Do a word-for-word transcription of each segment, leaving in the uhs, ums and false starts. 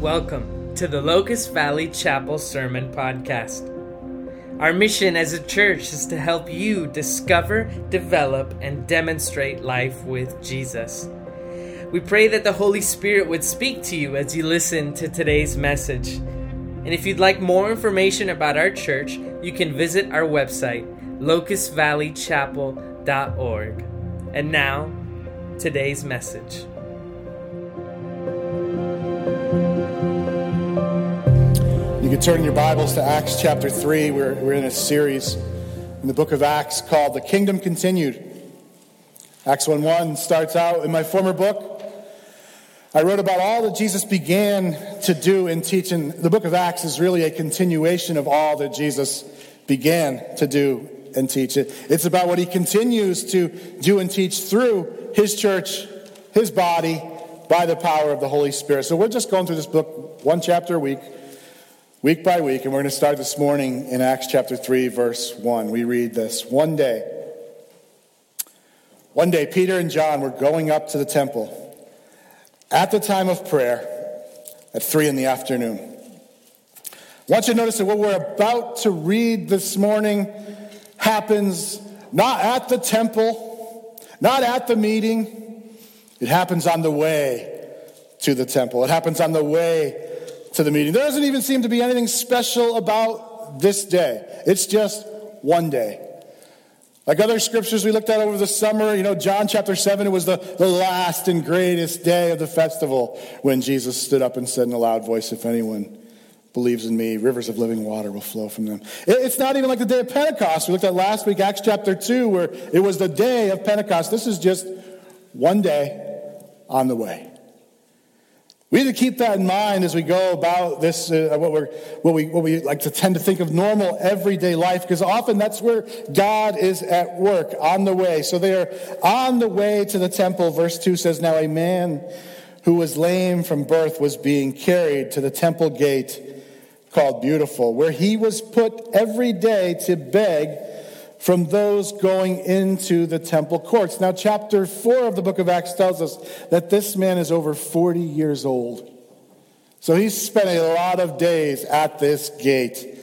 Welcome to the Locust Valley Chapel Sermon Podcast. Our mission as a church is to help you discover, develop, and demonstrate life with Jesus. We pray that the Holy Spirit would speak to you as you listen to today's message. And if you'd like more information about our church, you can visit our website, locust valley chapel dot org. And now, today's message. You can turn your Bibles to Acts chapter three. We're, we're in a series in the book of Acts called The Kingdom Continued. Acts one one starts out, in my former book, I wrote about all that Jesus began to do and teach. And the book of Acts is really a continuation of all that Jesus began to do and teach. It. It's about what he continues to do and teach through his church, his body, by the power of the Holy Spirit. So we're just going through this book one chapter a week. Week by week, and we're going to start this morning in Acts chapter three, verse one. We read this. One day, one day Peter and John were going up to the temple at the time of prayer at three in the afternoon. I want you to notice that what we're about to read this morning happens not at the temple, not at the meeting. It happens on the way to the temple. It happens on the way to the meeting. There doesn't even seem to be anything special about this day. It's just one day. Like other scriptures we looked at over the summer, you know, John chapter seven, it was the, the last and greatest day of the festival when Jesus stood up and said in a loud voice, if anyone believes in me, rivers of living water will flow from them. It, it's not even like the day of Pentecost. We looked at last week, Acts chapter two, where it was the day of Pentecost. This is just one day on the way. We need to keep that in mind as we go about this, uh, what, we're, what, we, what we like to tend to think of normal everyday life, because often that's where God is at work, on the way. So they are on the way to the temple. Verse two says, now a man who was lame from birth was being carried to the temple gate called Beautiful, where he was put every day to beg from those going into the temple courts. Now, chapter four of the book of Acts tells us that this man is over forty years old. So he's spent a lot of days at this gate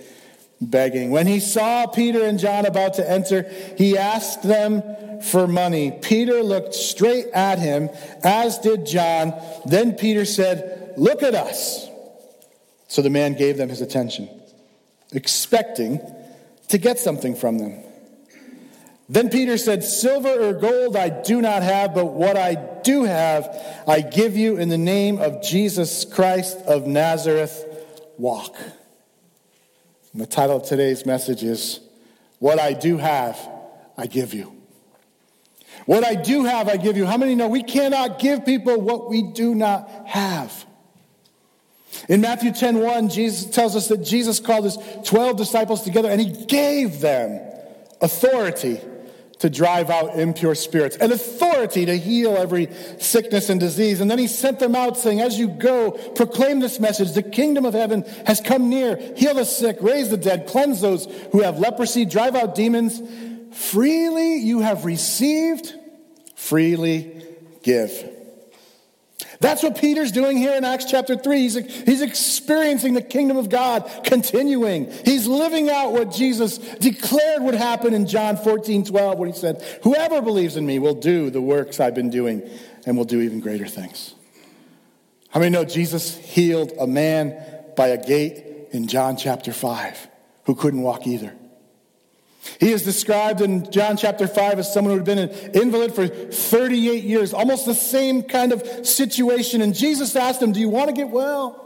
begging. When he saw Peter and John about to enter, he asked them for money. Peter looked straight at him, as did John. Then Peter said, "Look at us." So the man gave them his attention, expecting to get something from them. Then Peter said, silver or gold I do not have, but what I do have, I give you in the name of Jesus Christ of Nazareth, walk. And the title of today's message is, what I do have, I give you. What I do have, I give you. How many know we cannot give people what we do not have? In Matthew ten one, Jesus tells us that Jesus called his twelve disciples together and he gave them authority to drive out impure spirits, and authority to heal every sickness and disease. And then he sent them out saying, as you go, proclaim this message. The kingdom of heaven has come near. Heal the sick, raise the dead, cleanse those who have leprosy, drive out demons. Freely you have received, freely give. That's what Peter's doing here in Acts chapter three. He's, he's experiencing the kingdom of God continuing. He's living out what Jesus declared would happen in John fourteen twelve when he said, whoever believes in me will do the works I've been doing and will do even greater things. How many know Jesus healed a man by a gate in John chapter five who couldn't walk either? He is described in John chapter five as someone who had been an invalid for thirty-eight years, almost the same kind of situation. And Jesus asked him, do you want to get well?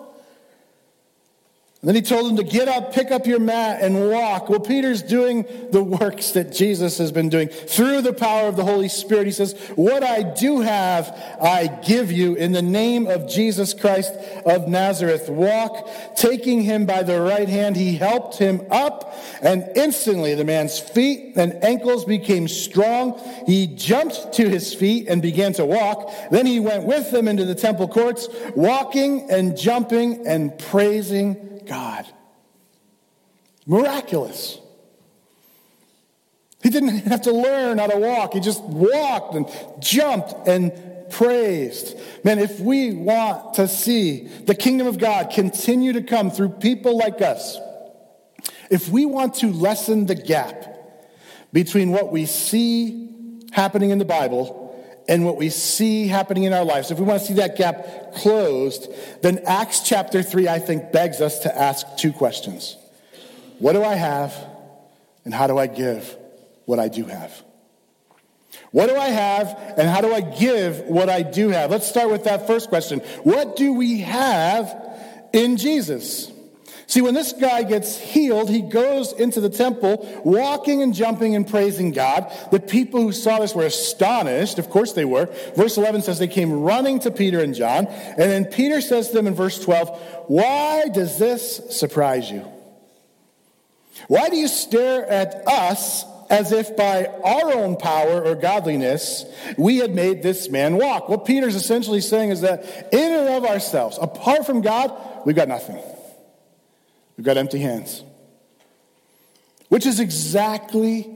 And then he told him to get up, pick up your mat, and walk. Well, Peter's doing the works that Jesus has been doing through the power of the Holy Spirit. He says, what I do have, I give you in the name of Jesus Christ of Nazareth. Walk. Taking him by the right hand, he helped him up, and instantly the man's feet and ankles became strong. He jumped to his feet and began to walk. Then he went with them into the temple courts, walking and jumping and praising God. Miraculous. He didn't have to learn how to walk. He just walked and jumped and praised. Man, if we want to see the kingdom of God continue to come through people like us, if we want to lessen the gap between what we see happening in the Bible and what we see happening in our lives, if we want to see that gap closed, then Acts chapter three, I think, begs us to ask two questions. What do I have, and how do I give what I do have? What do I have, and how do I give what I do have? Let's start with that first question. What do we have in Jesus? See, when this guy gets healed, he goes into the temple, walking and jumping and praising God. The people who saw this were astonished. Of course they were. Verse eleven says they came running to Peter and John. And then Peter says to them in verse twelve, "Why does this surprise you? Why do you stare at us as if by our own power or godliness we had made this man walk?" What Peter's essentially saying is that in and of ourselves, apart from God, we've got nothing. We've got empty hands. Which is exactly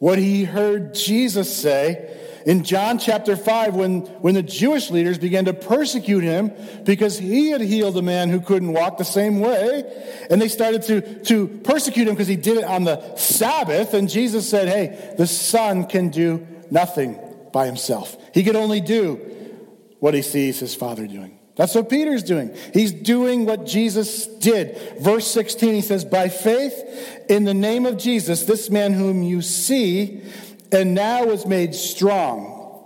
what he heard Jesus say in John chapter five when, when the Jewish leaders began to persecute him because he had healed a man who couldn't walk the same way. And they started to, to persecute him because he did it on the Sabbath. And Jesus said, hey, the Son can do nothing by himself. He can only do what he sees his Father doing. That's what Peter's doing. He's doing what Jesus did. Verse sixteen, he says, "By faith in the name of Jesus, this man whom you see and now is made strong.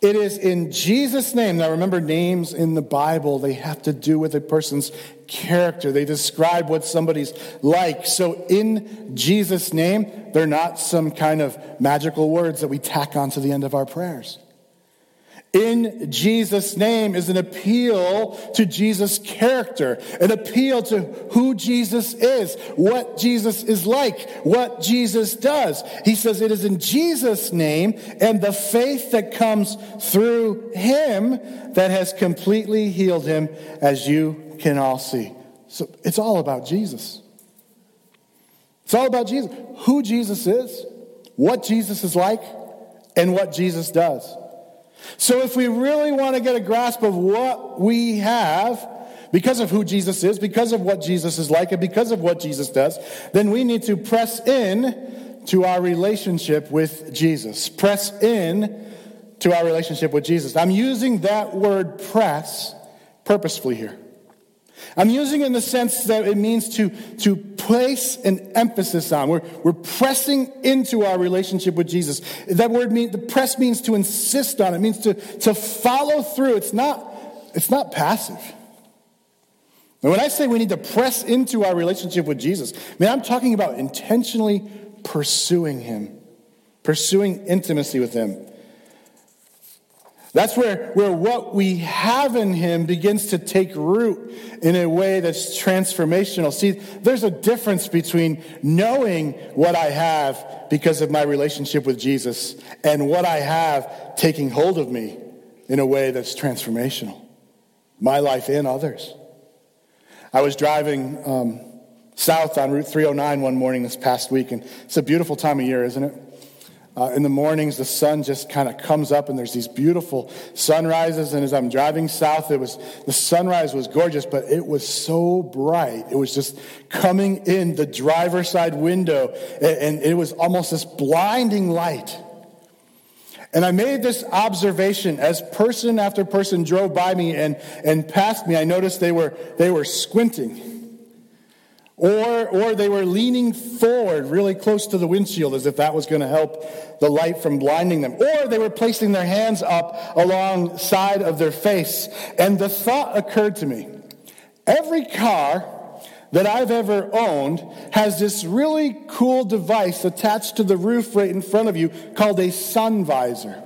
It is in Jesus' name." Now remember, names in the Bible, they have to do with a person's character. They describe what somebody's like. So in Jesus' name, they're not some kind of magical words that we tack on to the end of our prayers. In Jesus' name is an appeal to Jesus' character, an appeal to who Jesus is, what Jesus is like, what Jesus does. He says it is in Jesus' name and the faith that comes through him that has completely healed him, as you can all see. So it's all about Jesus. It's all about Jesus, who Jesus is, what Jesus is like, and what Jesus does. So if we really want to get a grasp of what we have, because of who Jesus is, because of what Jesus is like, and because of what Jesus does, then we need to press in to our relationship with Jesus. Press in to our relationship with Jesus. I'm using that word press purposefully here. I'm using it in the sense that it means to, to place an emphasis on. We're, we're pressing into our relationship with Jesus. That word, mean, the press means to insist on. It means to, to follow through. It's not, it's not passive. And when I say we need to press into our relationship with Jesus, man, I'm talking about intentionally pursuing him, pursuing intimacy with him. That's where, where what we have in him begins to take root in a way that's transformational. See, there's a difference between knowing what I have because of my relationship with Jesus and what I have taking hold of me in a way that's transformational. My life and others. I was driving um, south on Route three oh nine one morning this past week, and it's a beautiful time of year, isn't it? Uh, in the mornings, the sun just kind of comes up, and there's these beautiful sunrises. And as I'm driving south, it was the sunrise was gorgeous, but it was so bright. It was just coming in the driver's side window, and, and it was almost this blinding light. And I made this observation as person after person drove by me and, and past me. I noticed they were they were squinting. Or or they were leaning forward really close to the windshield as if that was going to help the light from blinding them. Or they were placing their hands up alongside of their face. And the thought occurred to me, every car that I've ever owned has this really cool device attached to the roof right in front of you called a sun visor.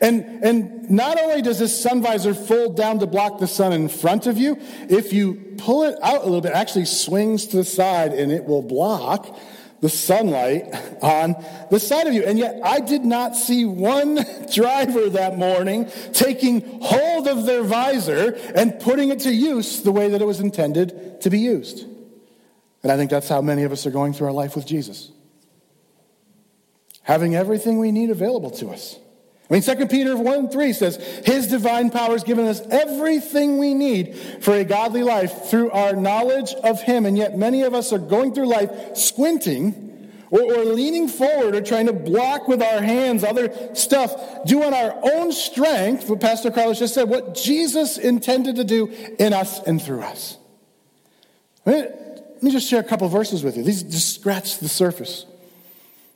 And and not only does this sun visor fold down to block the sun in front of you, if you pull it out a little bit, it actually swings to the side and it will block the sunlight on the side of you. And yet I did not see one driver that morning taking hold of their visor and putting it to use the way that it was intended to be used. And I think that's how many of us are going through our life with Jesus. Having everything we need available to us. I mean, Second Peter one three says, his divine power has given us everything we need for a godly life through our knowledge of him. And yet many of us are going through life squinting or, or leaning forward or trying to block with our hands other stuff, do on our own strength, what Pastor Carlos just said, what Jesus intended to do in us and through us. I mean, let me just share a couple of verses with you. These just scratch the surface.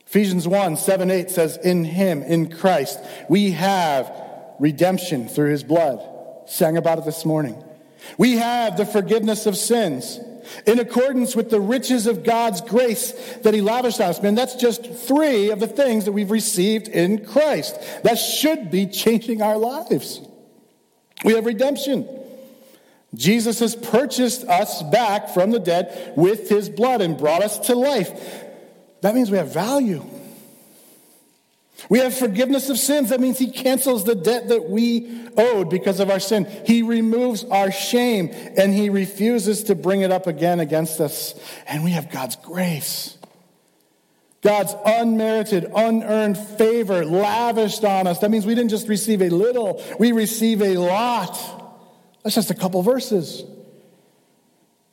Ephesians one, seven, eight says, in him, in Christ, we have redemption through his blood. Sang about it this morning. We have the forgiveness of sins in accordance with the riches of God's grace that he lavished on us. Man, that's just three of the things that we've received in Christ. That should be changing our lives. We have redemption. Jesus has purchased us back from the dead with his blood and brought us to life. That means we have value. We have forgiveness of sins. That means he cancels the debt that we owed because of our sin. He removes our shame, and he refuses to bring it up again against us. And we have God's grace. God's unmerited, unearned favor lavished on us. That means we didn't just receive a little. We receive a lot. That's just a couple verses.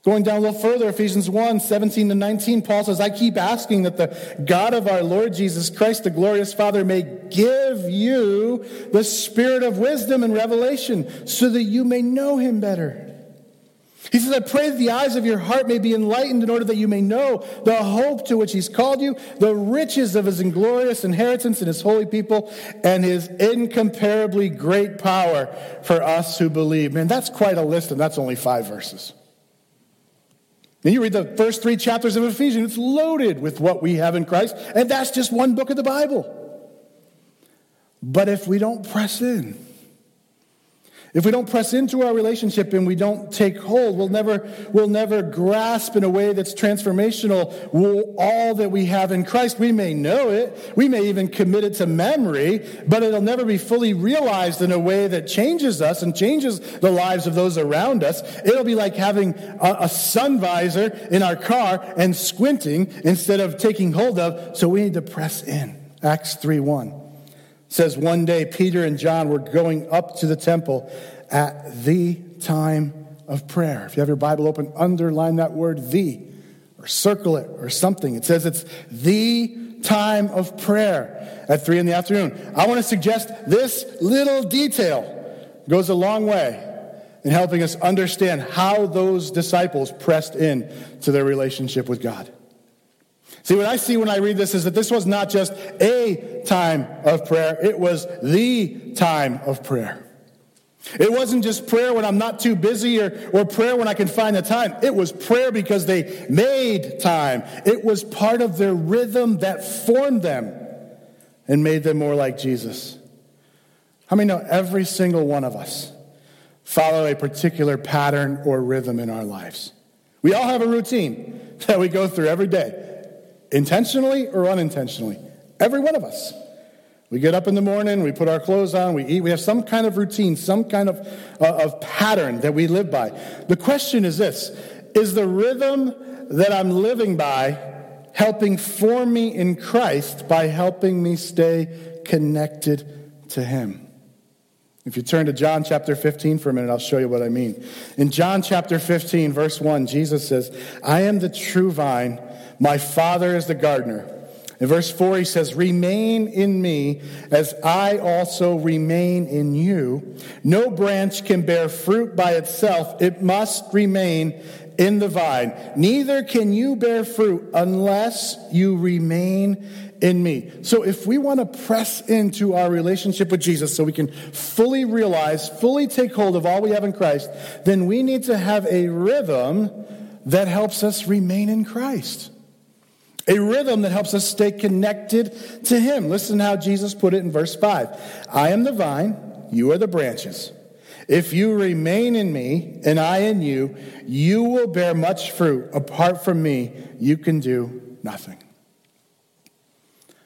Going down a little further, Ephesians one, seventeen to nineteen, Paul says, I keep asking that the God of our Lord Jesus Christ, the glorious Father, may give you the spirit of wisdom and revelation so that you may know him better. He says, I pray that the eyes of your heart may be enlightened in order that you may know the hope to which he's called you, the riches of his inglorious inheritance in his holy people, and his incomparably great power for us who believe. Man, that's quite a list, and that's only five verses. Then you read the first three chapters of Ephesians, it's loaded with what we have in Christ, and that's just one book of the Bible. But if we don't press in, if we don't press into our relationship and we don't take hold, we'll never, we'll never grasp in a way that's transformational all that we have in Christ. We may know it, we may even commit it to memory, but it'll never be fully realized in a way that changes us and changes the lives of those around us. It'll be like having a, a sun visor in our car and squinting instead of taking hold of, so we need to press in. Acts three one. Says one day Peter and John were going up to the temple at the time of prayer. If you have your Bible open, underline that word "the" or circle it or something. It says it's the time of prayer at three in the afternoon. I want to suggest this little detail goes a long way in helping us understand how those disciples pressed in to their relationship with God. See, what I see when I read this is that this was not just a time of prayer. It was the time of prayer. It wasn't just prayer when I'm not too busy or, or prayer when I can find the time. It was prayer because they made time. It was part of their rhythm that formed them and made them more like Jesus. How many know every single one of us follow a particular pattern or rhythm in our lives? We all have a routine that we go through every day. Intentionally or unintentionally. Every one of us. We get up in the morning, we put our clothes on, we eat, we have some kind of routine, some kind of, uh, of pattern that we live by. The question is this, is the rhythm that I'm living by helping form me in Christ by helping me stay connected to him? If you turn to John chapter fifteen for a minute, I'll show you what I mean. In John chapter fifteen, verse one, Jesus says, I am the true vine, my Father is the gardener. In verse four, he says, remain in me as I also remain in you. No branch can bear fruit by itself. It must remain in the vine. Neither can you bear fruit unless you remain in me. So if we want to press into our relationship with Jesus so we can fully realize, fully take hold of all we have in Christ, then we need to have a rhythm that helps us remain in Christ. A rhythm that helps us stay connected to him. Listen how Jesus put it in verse five. I am the vine, you are the branches. If you remain in me and I in you, you will bear much fruit. Apart from me, you can do nothing.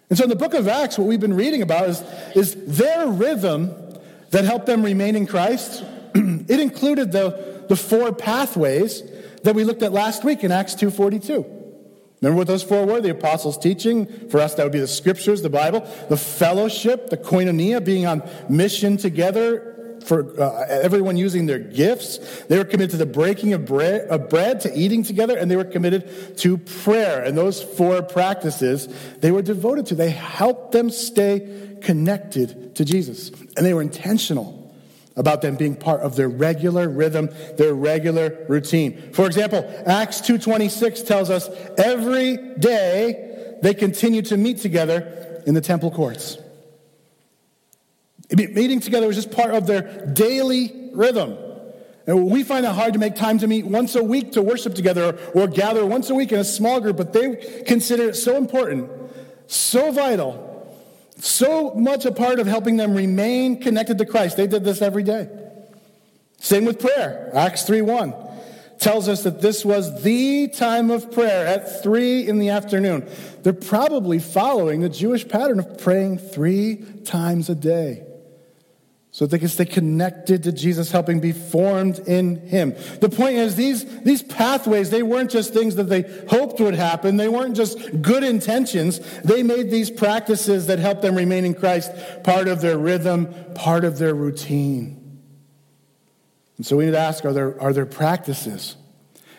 And so in the book of Acts, what we've been reading about is, is their rhythm that helped them remain in Christ. It included the, the four pathways that we looked at last week in Acts two forty-two. Remember what those four were? The apostles' teaching. For us, that would be the scriptures, the Bible. The fellowship, the koinonia, being on mission together, for uh, everyone using their gifts. They were committed to the breaking of bread, of bread, to eating together, and they were committed to prayer. And those four practices they were devoted to. They helped them stay connected to Jesus. And they were intentional about them being part of their regular rhythm, their regular routine. For example, Acts two twenty-six tells us every day they continued to meet together in the temple courts. Meeting together was just part of their daily rhythm. And we find it hard to make time to meet once a week to worship together or gather once a week in a small group, but they consider it so important, so vital, so much a part of helping them remain connected to Christ. They did this every day. Same with prayer. Acts three one tells us that this was the time of prayer at three in the afternoon. They're probably following the Jewish pattern of praying three times a day so that they can stay connected to Jesus, helping be formed in him. The point is, these, these pathways, they weren't just things that they hoped would happen. They weren't just good intentions. They made these practices that helped them remain in Christ part of their rhythm, part of their routine. And so we need to ask, are there, are there practices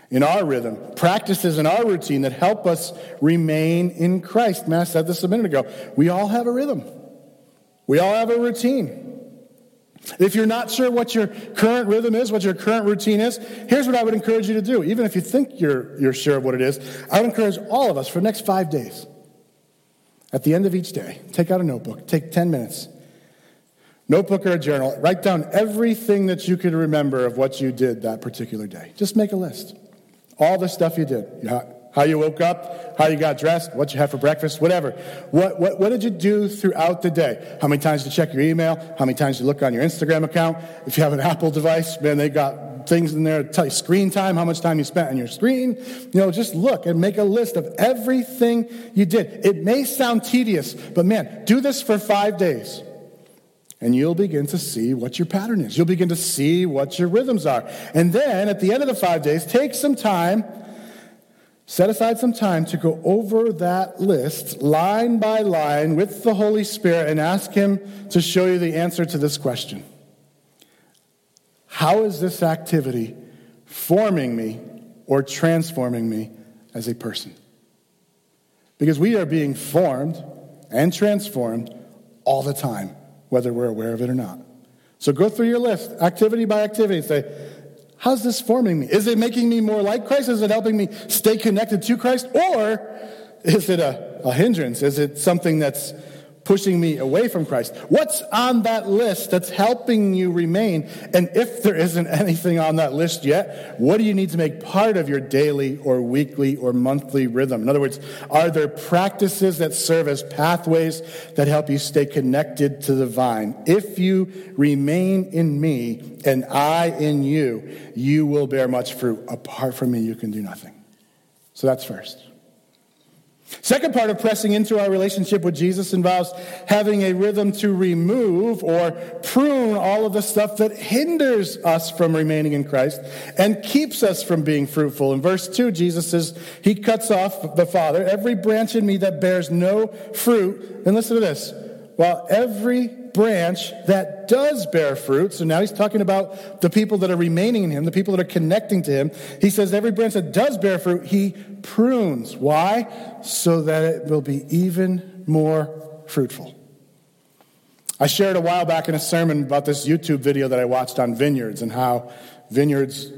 in our rhythm, practices in our routine that help us remain in Christ? Matt said this a minute ago. We all have a rhythm. We all have a routine. If you're not sure what your current rhythm is, what your current routine is, here's what I would encourage you to do. Even if you think you're you're sure of what it is, I would encourage all of us for the next five days, at the end of each day, take out a notebook, take ten minutes, notebook or a journal, write down everything that you could remember of what you did that particular day. Just make a list. All the stuff you did, how you woke up, how you got dressed, what you had for breakfast, whatever. What, what what did you do throughout the day? How many times did you check your email? How many times did you look on your Instagram account? If you have an Apple device, man, they got things in there to tell you screen time, how much time you spent on your screen. You know, just look and make a list of everything you did. It may sound tedious, but man, do this for five days. And you'll begin to see what your pattern is. You'll begin to see what your rhythms are. And then at the end of the five days, take some time. Set aside some time to go over that list line by line with the Holy Spirit and ask him to show you the answer to this question. How is this activity forming me or transforming me as a person? Because we are being formed and transformed all the time, whether we're aware of it or not. So go through your list, activity by activity, and say, how's this forming me? Is it making me more like Christ? Is it helping me stay connected to Christ? Or is it a, a hindrance? Is it something that's pushing me away from Christ? What's on that list that's helping you remain? And if there isn't anything on that list yet, what do you need to make part of your daily or weekly or monthly rhythm? In other words, are there practices that serve as pathways that help you stay connected to the vine? If you remain in me and I in you, you will bear much fruit. Apart from me, you can do nothing. So that's first. Second part of pressing into our relationship with Jesus involves having a rhythm to remove or prune all of the stuff that hinders us from remaining in Christ and keeps us from being fruitful. In verse two, Jesus says, he cuts off the Father, every branch in me that bears no fruit. And listen to this, while every branch that does bear fruit, so now he's talking about the people that are remaining in him, the people that are connecting to him. He says every branch that does bear fruit, he prunes. Why? So that it will be even more fruitful. I shared a while back in a sermon about this YouTube video that I watched on vineyards and how vineyards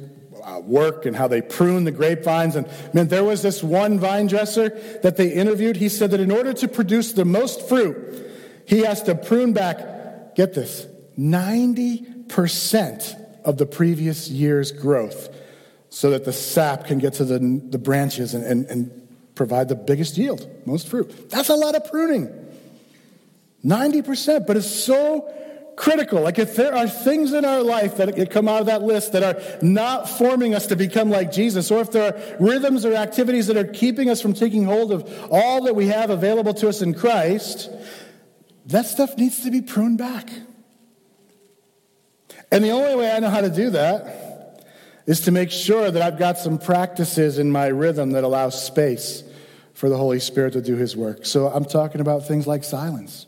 work and how they prune the grapevines. And man, there was this one vine dresser that they interviewed. He said that in order to produce the most fruit, he has to prune back, get this, ninety percent of the previous year's growth so that the sap can get to the, the branches and, and, and provide the biggest yield, most fruit. That's a lot of pruning, ninety percent, but it's so critical. Like if there are things in our life that come out of that list that are not forming us to become like Jesus, or if there are rhythms or activities that are keeping us from taking hold of all that we have available to us in Christ, that stuff needs to be pruned back. And the only way I know how to do that is to make sure that I've got some practices in my rhythm that allow space for the Holy Spirit to do his work. So I'm talking about things like silence,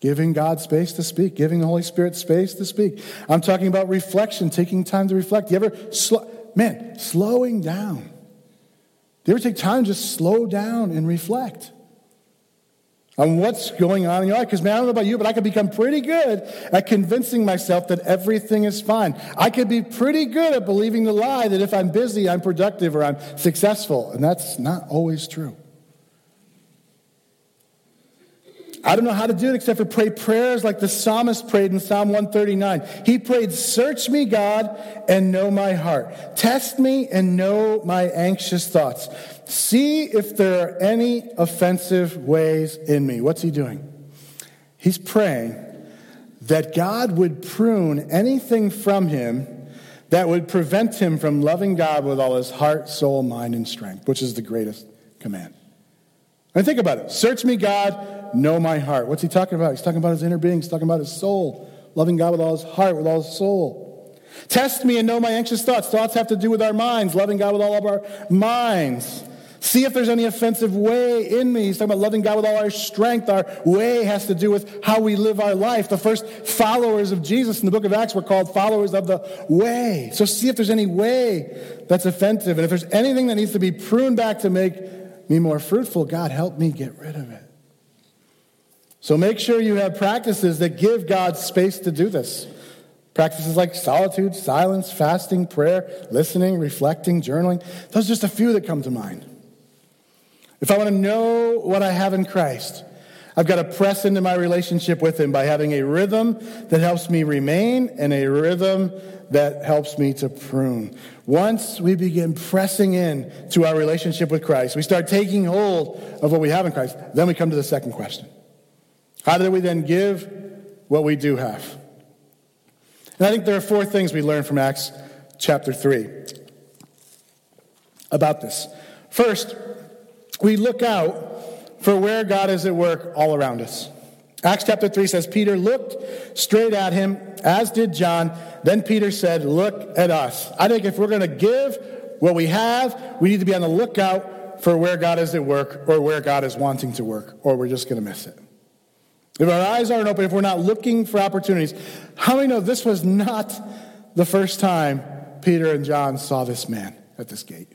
giving God space to speak, giving the Holy Spirit space to speak. I'm talking about reflection, taking time to reflect. You ever, sl- man, slowing down. Do you ever take time to just slow down and reflect on what's going on in your life? Because, man, I don't know about you, but I could become pretty good at convincing myself that everything is fine. I could be pretty good at believing the lie that if I'm busy, I'm productive or I'm successful. And that's not always true. I don't know how to do it except for pray prayers like the psalmist prayed in Psalm one thirty-nine. He prayed, "Search me, God, and know my heart. Test me and know my anxious thoughts. See if there are any offensive ways in me." What's he doing? He's praying that God would prune anything from him that would prevent him from loving God with all his heart, soul, mind, and strength, which is the greatest command. And think about it. Search me, God, know my heart. What's he talking about? He's talking about his inner being. He's talking about his soul. Loving God with all his heart, with all his soul. Test me and know my anxious thoughts. Thoughts have to do with our minds. Loving God with all of our minds. See if there's any offensive way in me. He's talking about loving God with all our strength. Our way has to do with how we live our life. The first followers of Jesus in the book of Acts were called followers of the way. So see if there's any way that's offensive. And if there's anything that needs to be pruned back to make me more fruitful, God, help me get rid of it. So make sure you have practices that give God space to do this. Practices like solitude, silence, fasting, prayer, listening, reflecting, journaling. Those are just a few that come to mind. If I want to know what I have in Christ, I've got to press into my relationship with him by having a rhythm that helps me remain and a rhythm that helps me to prune. Once we begin pressing in to our relationship with Christ, we start taking hold of what we have in Christ. Then we come to the second question. How do we then give what we do have? And I think there are four things we learn from Acts chapter three about this. First, we look out for where God is at work all around us. Acts chapter three says, Peter looked straight at him, as did John. Then Peter said, "Look at us." I think if we're going to give what we have, we need to be on the lookout for where God is at work or where God is wanting to work, or we're just going to miss it. If our eyes aren't open, if we're not looking for opportunities. How many know this was not the first time Peter and John saw this man at this gate?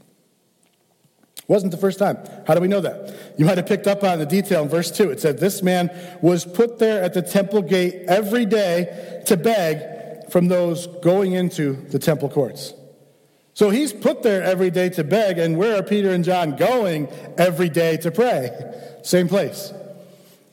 Wasn't the first time. How do we know that? You might have picked up on the detail in verse two. It said, "This man was put there at the temple gate every day to beg from those going into the temple courts." So he's put there every day to beg, and where are Peter and John going every day to pray? Same place.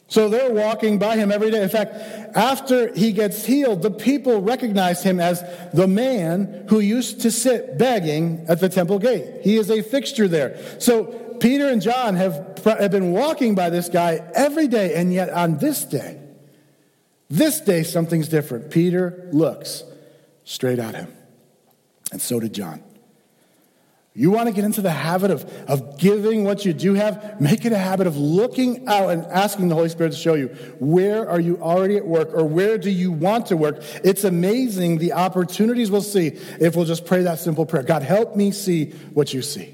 So they're walking by him every day. In fact, after he gets healed, the people recognize him as the man who used to sit begging at the temple gate. He is a fixture there. So Peter and John have, have been walking by this guy every day, and yet on this day, this day something's different. Peter looks straight at him, and so did John. You want to get into the habit of, of giving what you do have? Make it a habit of looking out and asking the Holy Spirit to show you, where are you already at work, or where do you want to work? It's amazing the opportunities we'll see if we'll just pray that simple prayer. God, help me see what you see.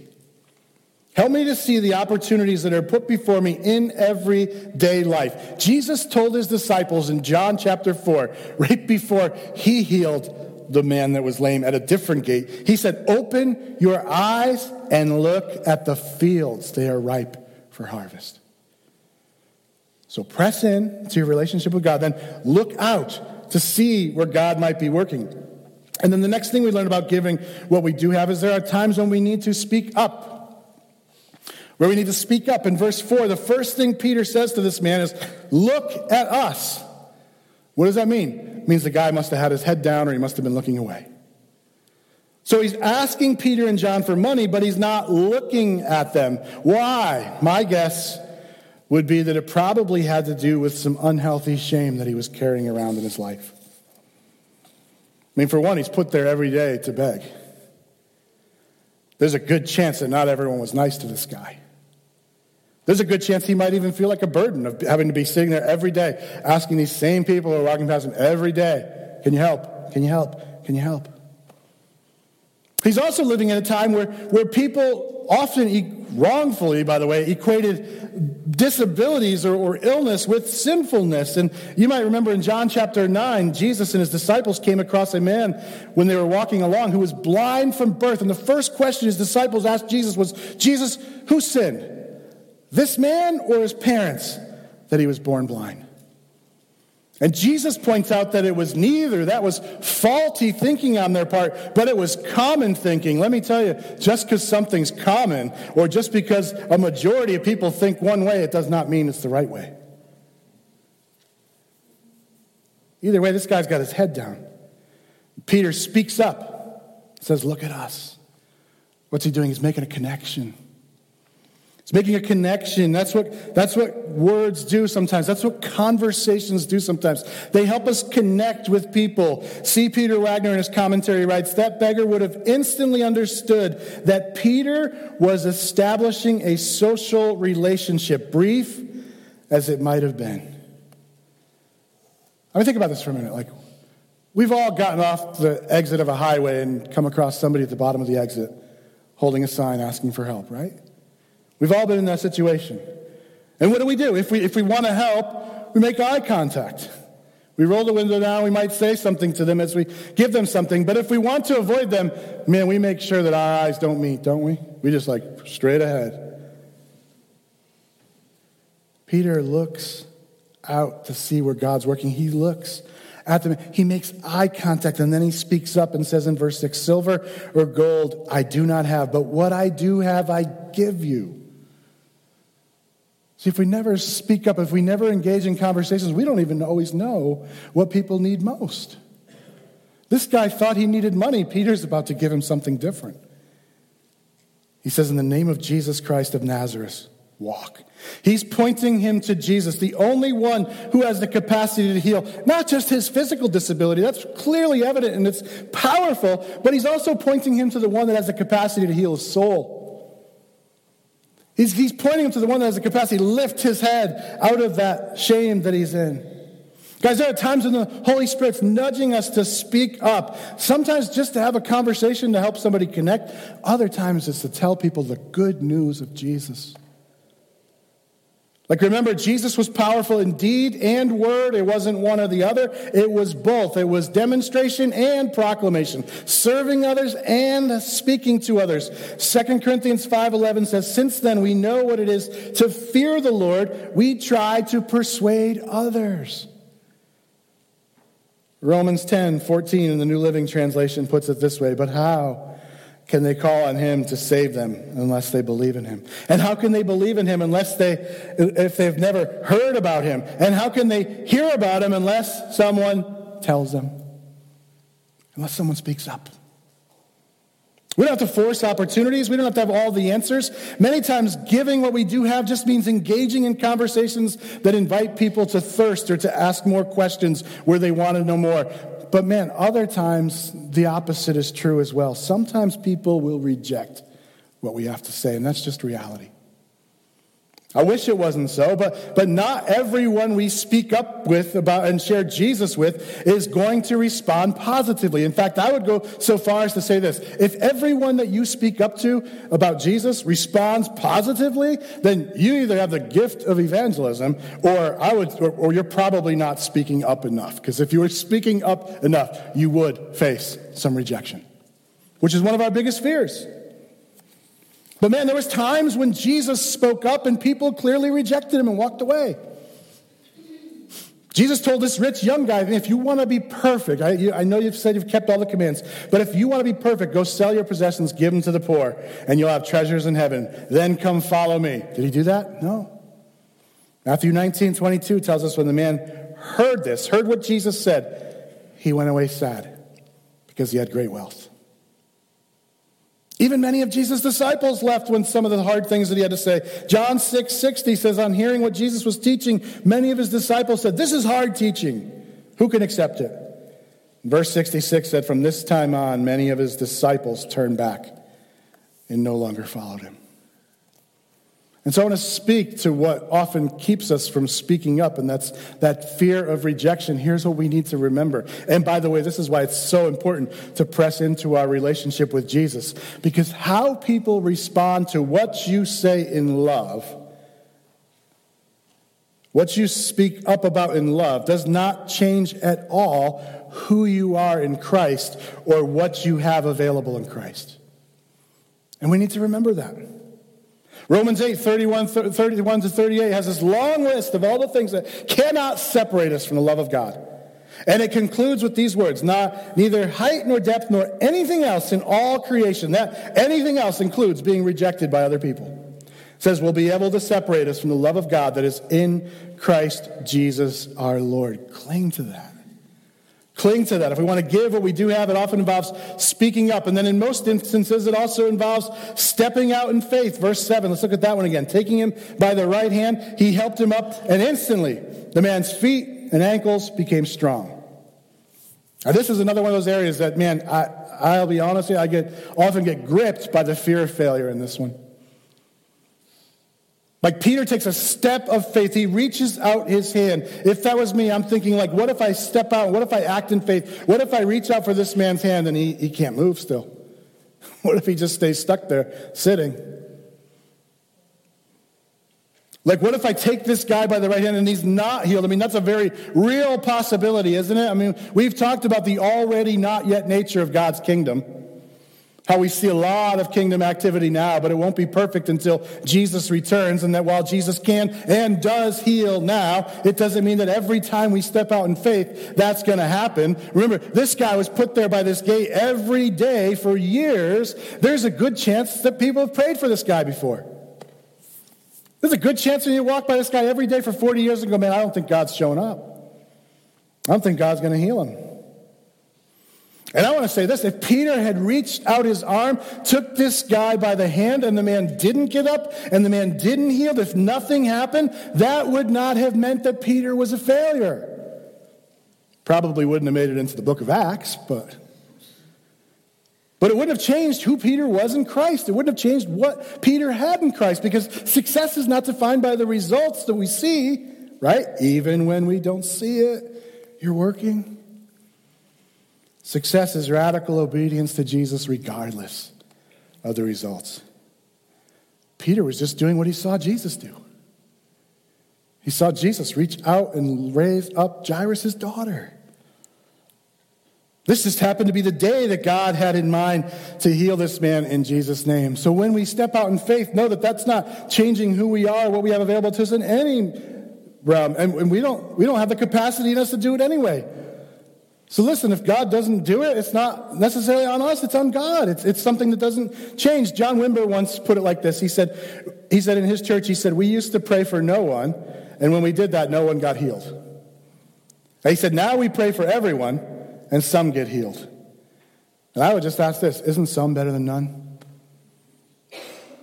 Help me to see the opportunities that are put before me in everyday life. Jesus told his disciples in John chapter four, right before he healed the man that was lame at a different gate, he said, "Open your eyes and look at the fields. They are ripe for harvest." So press in to your relationship with God. Then look out to see where God might be working. And then the next thing we learn about giving what we do have is there are times when we need to speak up. Where we need to speak up. In verse four, the first thing Peter says to this man is, "Look at us." What does that mean? It means the guy must have had his head down, or he must have been looking away. So he's asking Peter and John for money, but he's not looking at them. Why? My guess would be that it probably had to do with some unhealthy shame that he was carrying around in his life. I mean, for one, he's put there every day to beg. There's a good chance that not everyone was nice to this guy. There's a good chance he might even feel like a burden of having to be sitting there every day, asking these same people who are walking past him every day, "Can you help? Can you help? Can you help?" He's also living in a time where, where people often, wrongfully, by the way, equated disabilities or, or illness with sinfulness. And you might remember in John chapter nine, Jesus and his disciples came across a man when they were walking along who was blind from birth. And the first question his disciples asked Jesus was, Jesus, who sinned? This man or his parents that he was born blind? And Jesus points out that it was neither. That was faulty thinking on their part, but it was common thinking. Let me tell you, just because something's common or just because a majority of people think one way, it does not mean it's the right way. Either way, this guy's got his head down. Peter speaks up, says, look at us. What's he doing? He's making a connection. It's making a connection. That's what, that's what words do sometimes. That's what conversations do sometimes. They help us connect with people. C. Peter Wagner in his commentary writes, that beggar would have instantly understood that Peter was establishing a social relationship, brief as it might have been. I mean, think about this for a minute. Like, we've all gotten off the exit of a highway and come across somebody at the bottom of the exit holding a sign asking for help, right? We've all been in that situation. And what do we do? If we if we want to help, we make eye contact. We roll the window down. We might say something to them as we give them something. But if we want to avoid them, man, we make sure that our eyes don't meet, don't we? We just like straight ahead. Peter looks out to see where God's working. He looks at them. He makes eye contact, and then he speaks up and says in verse six, silver or gold I do not have, but what I do have I give you. See, if we never speak up, if we never engage in conversations, we don't even always know what people need most. This guy thought he needed money. Peter's about to give him something different. He says, in the name of Jesus Christ of Nazareth, walk. He's pointing him to Jesus, the only one who has the capacity to heal, not just his physical disability. That's clearly evident and it's powerful, but he's also pointing him to the one that has the capacity to heal his soul. He's, he's pointing him to the one that has the capacity to lift his head out of that shame that he's in. Guys, there are times when the Holy Spirit's nudging us to speak up. Sometimes just to have a conversation to help somebody connect. Other times it's to tell people the good news of Jesus. Like, remember, Jesus was powerful in deed and word. It wasn't one or the other. It was both. It was demonstration and proclamation, serving others and speaking to others. Second Corinthians five eleven says, since then we know what it is to fear the Lord. We try to persuade others. Romans ten fourteen in the New Living Translation puts it this way, but how can they call on him to save them unless they believe in him? And how can they believe in him unless they, if they've never heard about him? And how can they hear about him unless someone tells them? Unless someone speaks up. We don't have to force opportunities. We don't have to have all the answers. Many times giving what we do have just means engaging in conversations that invite people to thirst or to ask more questions where they want to know more. But man, other times the opposite is true as well. Sometimes people will reject what we have to say, and that's just reality. I wish it wasn't so, but, but not everyone we speak up with about and share Jesus with is going to respond positively. In fact, I would go so far as to say this. If everyone that you speak up to about Jesus responds positively, then you either have the gift of evangelism or I would, or, or you're probably not speaking up enough. Because if you were speaking up enough, you would face some rejection, which is one of our biggest fears. But man, there was times when Jesus spoke up and people clearly rejected him and walked away. Jesus told this rich young guy, if you want to be perfect, I, you, I know you've said you've kept all the commands, but if you want to be perfect, go sell your possessions, give them to the poor, and you'll have treasures in heaven. Then come follow me. Did he do that? No. Matthew nineteen twenty-two tells us when the man heard this, heard what Jesus said, he went away sad because he had great wealth. Even many of Jesus' disciples left when some of the hard things that he had to say. John six sixty says, on hearing what Jesus was teaching, many of his disciples said, this is hard teaching. Who can accept it? Verse sixty-six said, from this time on, many of his disciples turned back and no longer followed him. And so I want to speak to what often keeps us from speaking up, and that's that fear of rejection. Here's what we need to remember. And by the way, this is why it's so important to press into our relationship with Jesus, because how people respond to what you say in love, what you speak up about in love, does not change at all who you are in Christ or what you have available in Christ. And we need to remember that. Romans eight, thirty-one to thirty-eight has this long list of all the things that cannot separate us from the love of God. And it concludes with these words, not neither height nor depth nor anything else in all creation. That anything else includes being rejected by other people. It says, will be able to separate us from the love of God that is in Christ Jesus our Lord. Cling to that. Cling to that. If we want to give what we do have, it often involves speaking up. And then in most instances, it also involves stepping out in faith. Verse seven, let's look at that one again. Taking him by the right hand, he helped him up, and instantly the man's feet and ankles became strong. Now, this is another one of those areas that, man, I, I'll be honest with you, I get, often get gripped by the fear of failure in this one. Like Peter takes a step of faith. He reaches out his hand. If that was me, I'm thinking, like, what if I step out? What if I act in faith? What if I reach out for this man's hand and he, he can't move still? What if he just stays stuck there sitting? Like, what if I take this guy by the right hand and he's not healed? I mean, that's a very real possibility, isn't it? I mean, we've talked about the already not yet nature of God's kingdom. How we see a lot of kingdom activity now, but it won't be perfect until Jesus returns, and that while Jesus can and does heal now, it doesn't mean that every time we step out in faith, that's going to happen. Remember, this guy was put there by this gate every day for years. There's a good chance that people have prayed for this guy before. There's a good chance when you walk by this guy every day for forty years and go, man, I don't think God's showing up. I don't think God's going to heal him. And I want to say this, if Peter had reached out his arm, took this guy by the hand, and the man didn't get up, and the man didn't heal, if nothing happened, that would not have meant that Peter was a failure. Probably wouldn't have made it into the book of Acts, but, but it wouldn't have changed who Peter was in Christ. It wouldn't have changed what Peter had in Christ, because success is not defined by the results that we see, right? Even when we don't see it, you're working. Success is radical obedience to Jesus regardless of the results. Peter was just doing what he saw Jesus do. He saw Jesus reach out and raise up Jairus' daughter. This just happened to be the day that God had in mind to heal this man in Jesus' name. So when we step out in faith, know that that's not changing who we are, what we have available to us in any realm. And we don't, we don't have the capacity in us to do it anyway. So listen, if God doesn't do it, it's not necessarily on us, it's on God. It's it's something that doesn't change. John Wimber once put it like this. He said, he said in his church, he said, we used to pray for no one, and when we did that, no one got healed. And he said, now we pray for everyone, and some get healed. And I would just ask this, isn't some better than none?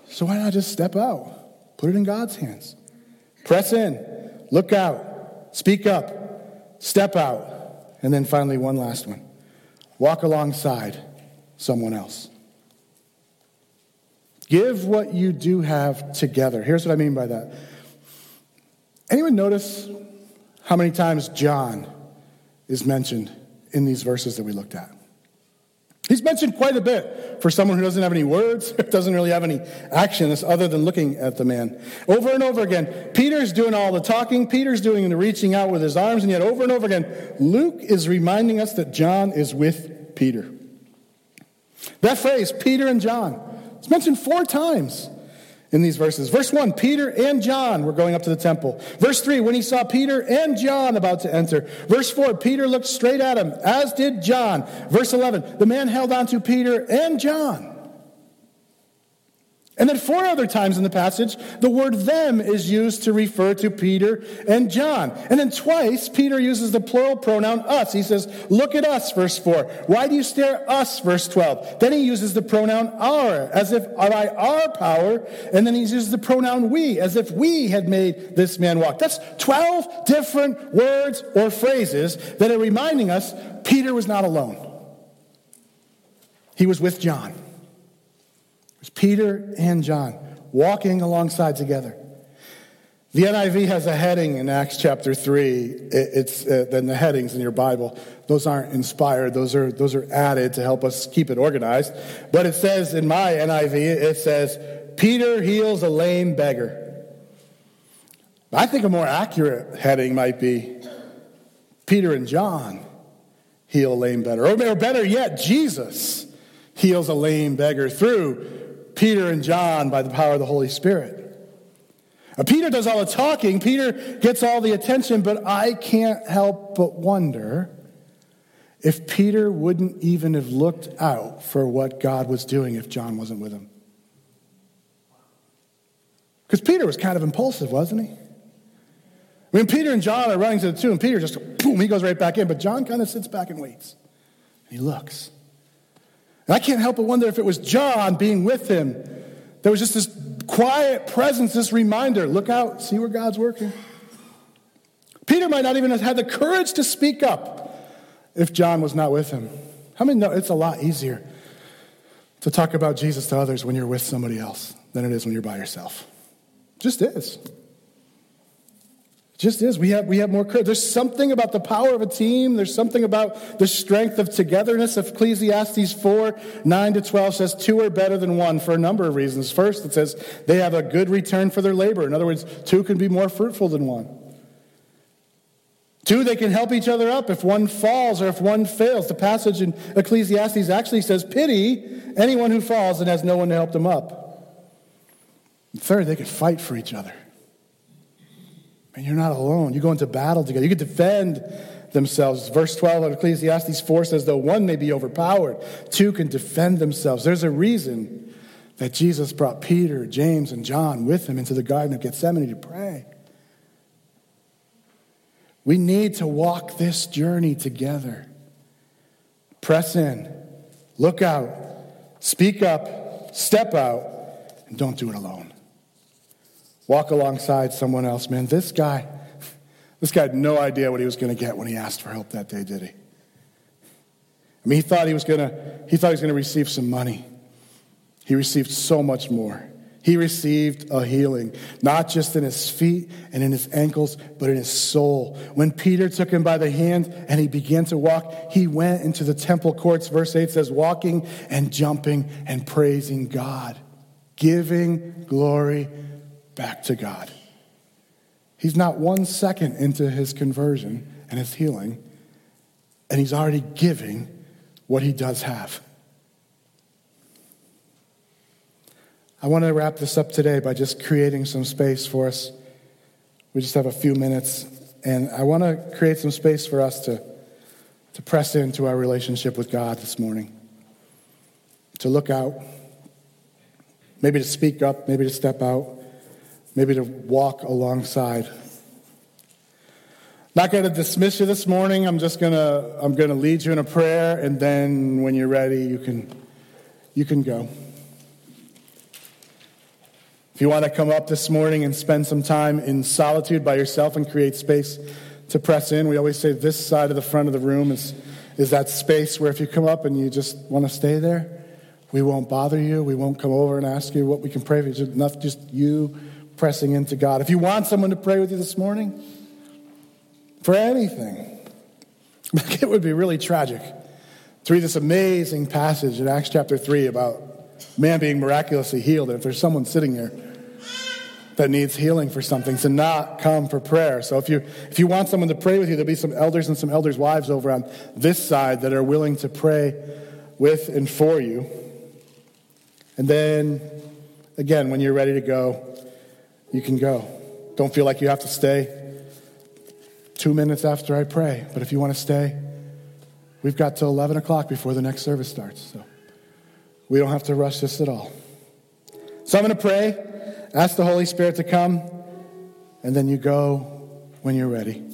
So why not just step out? Put it in God's hands. Press in, look out, speak up, step out. And then finally, one last one. Walk alongside someone else. Give what you do have together. Here's what I mean by that. Anyone notice how many times John is mentioned in these verses that we looked at? He's mentioned quite a bit for someone who doesn't have any words, doesn't really have any action other than looking at the man. Over and over again, Peter's doing all the talking, Peter's doing the reaching out with his arms, and yet over and over again, Luke is reminding us that John is with Peter. That phrase, Peter and John, it's mentioned four times in these verses. Verse one, Peter and John were going up to the temple. Verse three, when he saw Peter and John about to enter. Verse four, Peter looked straight at him, as did John. Verse eleven, the man held on to Peter and John. And then four other times in the passage, the word them is used to refer to Peter and John. And then twice, Peter uses the plural pronoun us. He says, look at us, verse four. Why do you stare at us, verse twelve? Then he uses the pronoun our, as if by our power. And then he uses the pronoun we, as if we had made this man walk. That's twelve different words or phrases that are reminding us Peter was not alone. He was with John. Peter and John walking alongside together. The N I V has a heading in Acts chapter three. It's uh, then the headings in your Bible. Those aren't inspired. Those are those are added to help us keep it organized. But it says in my N I V, it says, Peter heals a lame beggar. I think a more accurate heading might be, Peter and John heal a lame beggar. Or better yet, Jesus heals a lame beggar through Peter and John by the power of the Holy Spirit. Peter does all the talking. Peter gets all the attention, but I can't help but wonder if Peter wouldn't even have looked out for what God was doing if John wasn't with him. Because Peter was kind of impulsive, wasn't he? I mean, Peter and John are running to the tomb. Peter just, boom, he goes right back in. But John kind of sits back and waits. And he looks. And I can't help but wonder if it was John being with him. There was just this quiet presence, this reminder, look out, see where God's working. Peter might not even have had the courage to speak up if John was not with him. How many know it's a lot easier to talk about Jesus to others when you're with somebody else than it is when you're by yourself? It just is. It just is. We have, we have more courage. There's something about the power of a team. There's something about the strength of togetherness. Ecclesiastes four, nine to twelve says, two are better than one for a number of reasons. First, it says they have a good return for their labor. In other words, two can be more fruitful than one. Two, they can help each other up if one falls or if one fails. The passage in Ecclesiastes actually says, pity anyone who falls and has no one to help them up. And third, they can fight for each other. And you're not alone. You go into battle together. You can defend themselves. Verse twelve of Ecclesiastes four says, though one may be overpowered, two can defend themselves. There's a reason that Jesus brought Peter, James, and John with him into the Garden of Gethsemane to pray. We need to walk this journey together. Press in, look out, speak up, step out, and don't do it alone. Walk alongside someone else, man. This guy, this guy had no idea what he was going to get when he asked for help that day, did he? I mean, he thought he was going to, he thought he was going to receive some money. He received so much more. He received a healing, not just in his feet and in his ankles, but in his soul. When Peter took him by the hand and he began to walk, he went into the temple courts. Verse eight says, walking and jumping and praising God, giving glory back to God. He's not one second into his conversion and his healing, and he's already giving what he does have. I want to wrap this up today by just creating some space for us. We just have a few minutes, and I want to create some space for us to, to press into our relationship with God this morning, to look out, maybe to speak up, maybe to step out, maybe to walk alongside. Not going to dismiss you this morning. I'm just going to I'm going to lead you in a prayer, and then when you're ready, you can you can go. If you want to come up this morning and spend some time in solitude by yourself and create space to press in, we always say this side of the front of the room is is that space where if you come up and you just want to stay there, we won't bother you. We won't come over and ask you what we can pray for. It's enough just you pressing into God. If you want someone to pray with you this morning, for anything, it would be really tragic to read this amazing passage in Acts chapter three about man being miraculously healed. And if there's someone sitting here that needs healing for something, to not come for prayer. So if you if you want someone to pray with you, there'll be some elders and some elders' wives over on this side that are willing to pray with and for you. And then, again, when you're ready to go, you can go. Don't feel like you have to stay two minutes after I pray. But if you want to stay, we've got till eleven o'clock before the next service starts. So we don't have to rush this at all. So I'm going to pray, ask the Holy Spirit to come, and then you go when you're ready.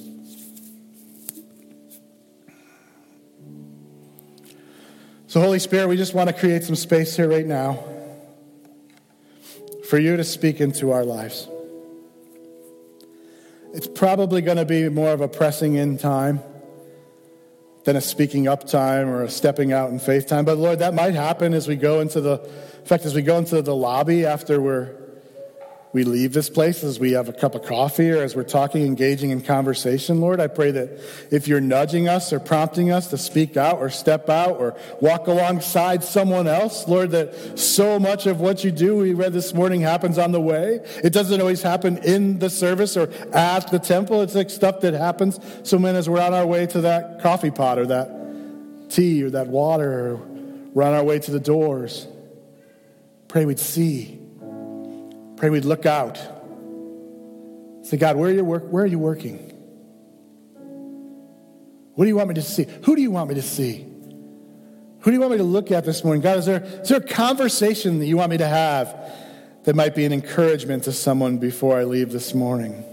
So Holy Spirit, we just want to create some space here right now for you to speak into our lives. It's probably going to be more of a pressing in time than a speaking up time or a stepping out in faith time. But Lord, that might happen as we go into the, in fact, as we go into the lobby after we're we leave this place, as we have a cup of coffee or as we're talking, engaging in conversation, Lord, I pray that if you're nudging us or prompting us to speak out or step out or walk alongside someone else, Lord, that so much of what you do, we read this morning, happens on the way. It doesn't always happen in the service or at the temple. It's like stuff that happens so many as we're on our way to that coffee pot or that tea or that water, or we're on our way to the doors. Pray we'd see. Pray we'd look out. Say, God, where are you work? Where are you working? What do you want me to see? Who do you want me to see? Who do you want me to look at this morning? God, is there, is there a conversation that you want me to have that might be an encouragement to someone before I leave this morning?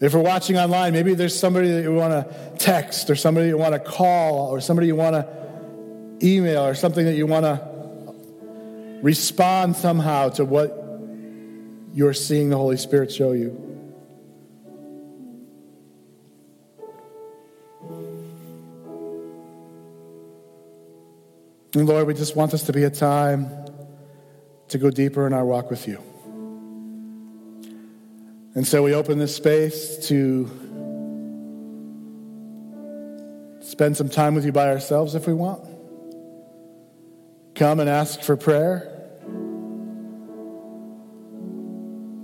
If we're watching online, maybe there's somebody that you want to text or somebody you want to call or somebody you want to email or something that you want to respond somehow to what you're seeing the Holy Spirit show you. And Lord, we just want this to be a time to go deeper in our walk with you. And so we open this space to spend some time with you by ourselves if we want. Come and ask for prayer.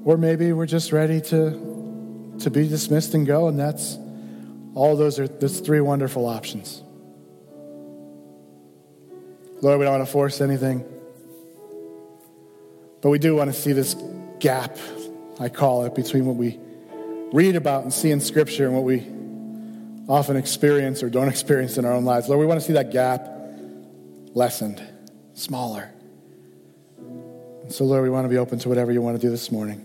Or maybe we're just ready to, to be dismissed and go, and that's all those are those three wonderful options. Lord, we don't want to force anything. But we do want to see this gap, I call it, between what we read about and see in Scripture and what we often experience or don't experience in our own lives. Lord, we want to see that gap lessened. Smaller. And so, Lord, we want to be open to whatever you want to do this morning.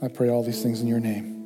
I pray all these things in your name.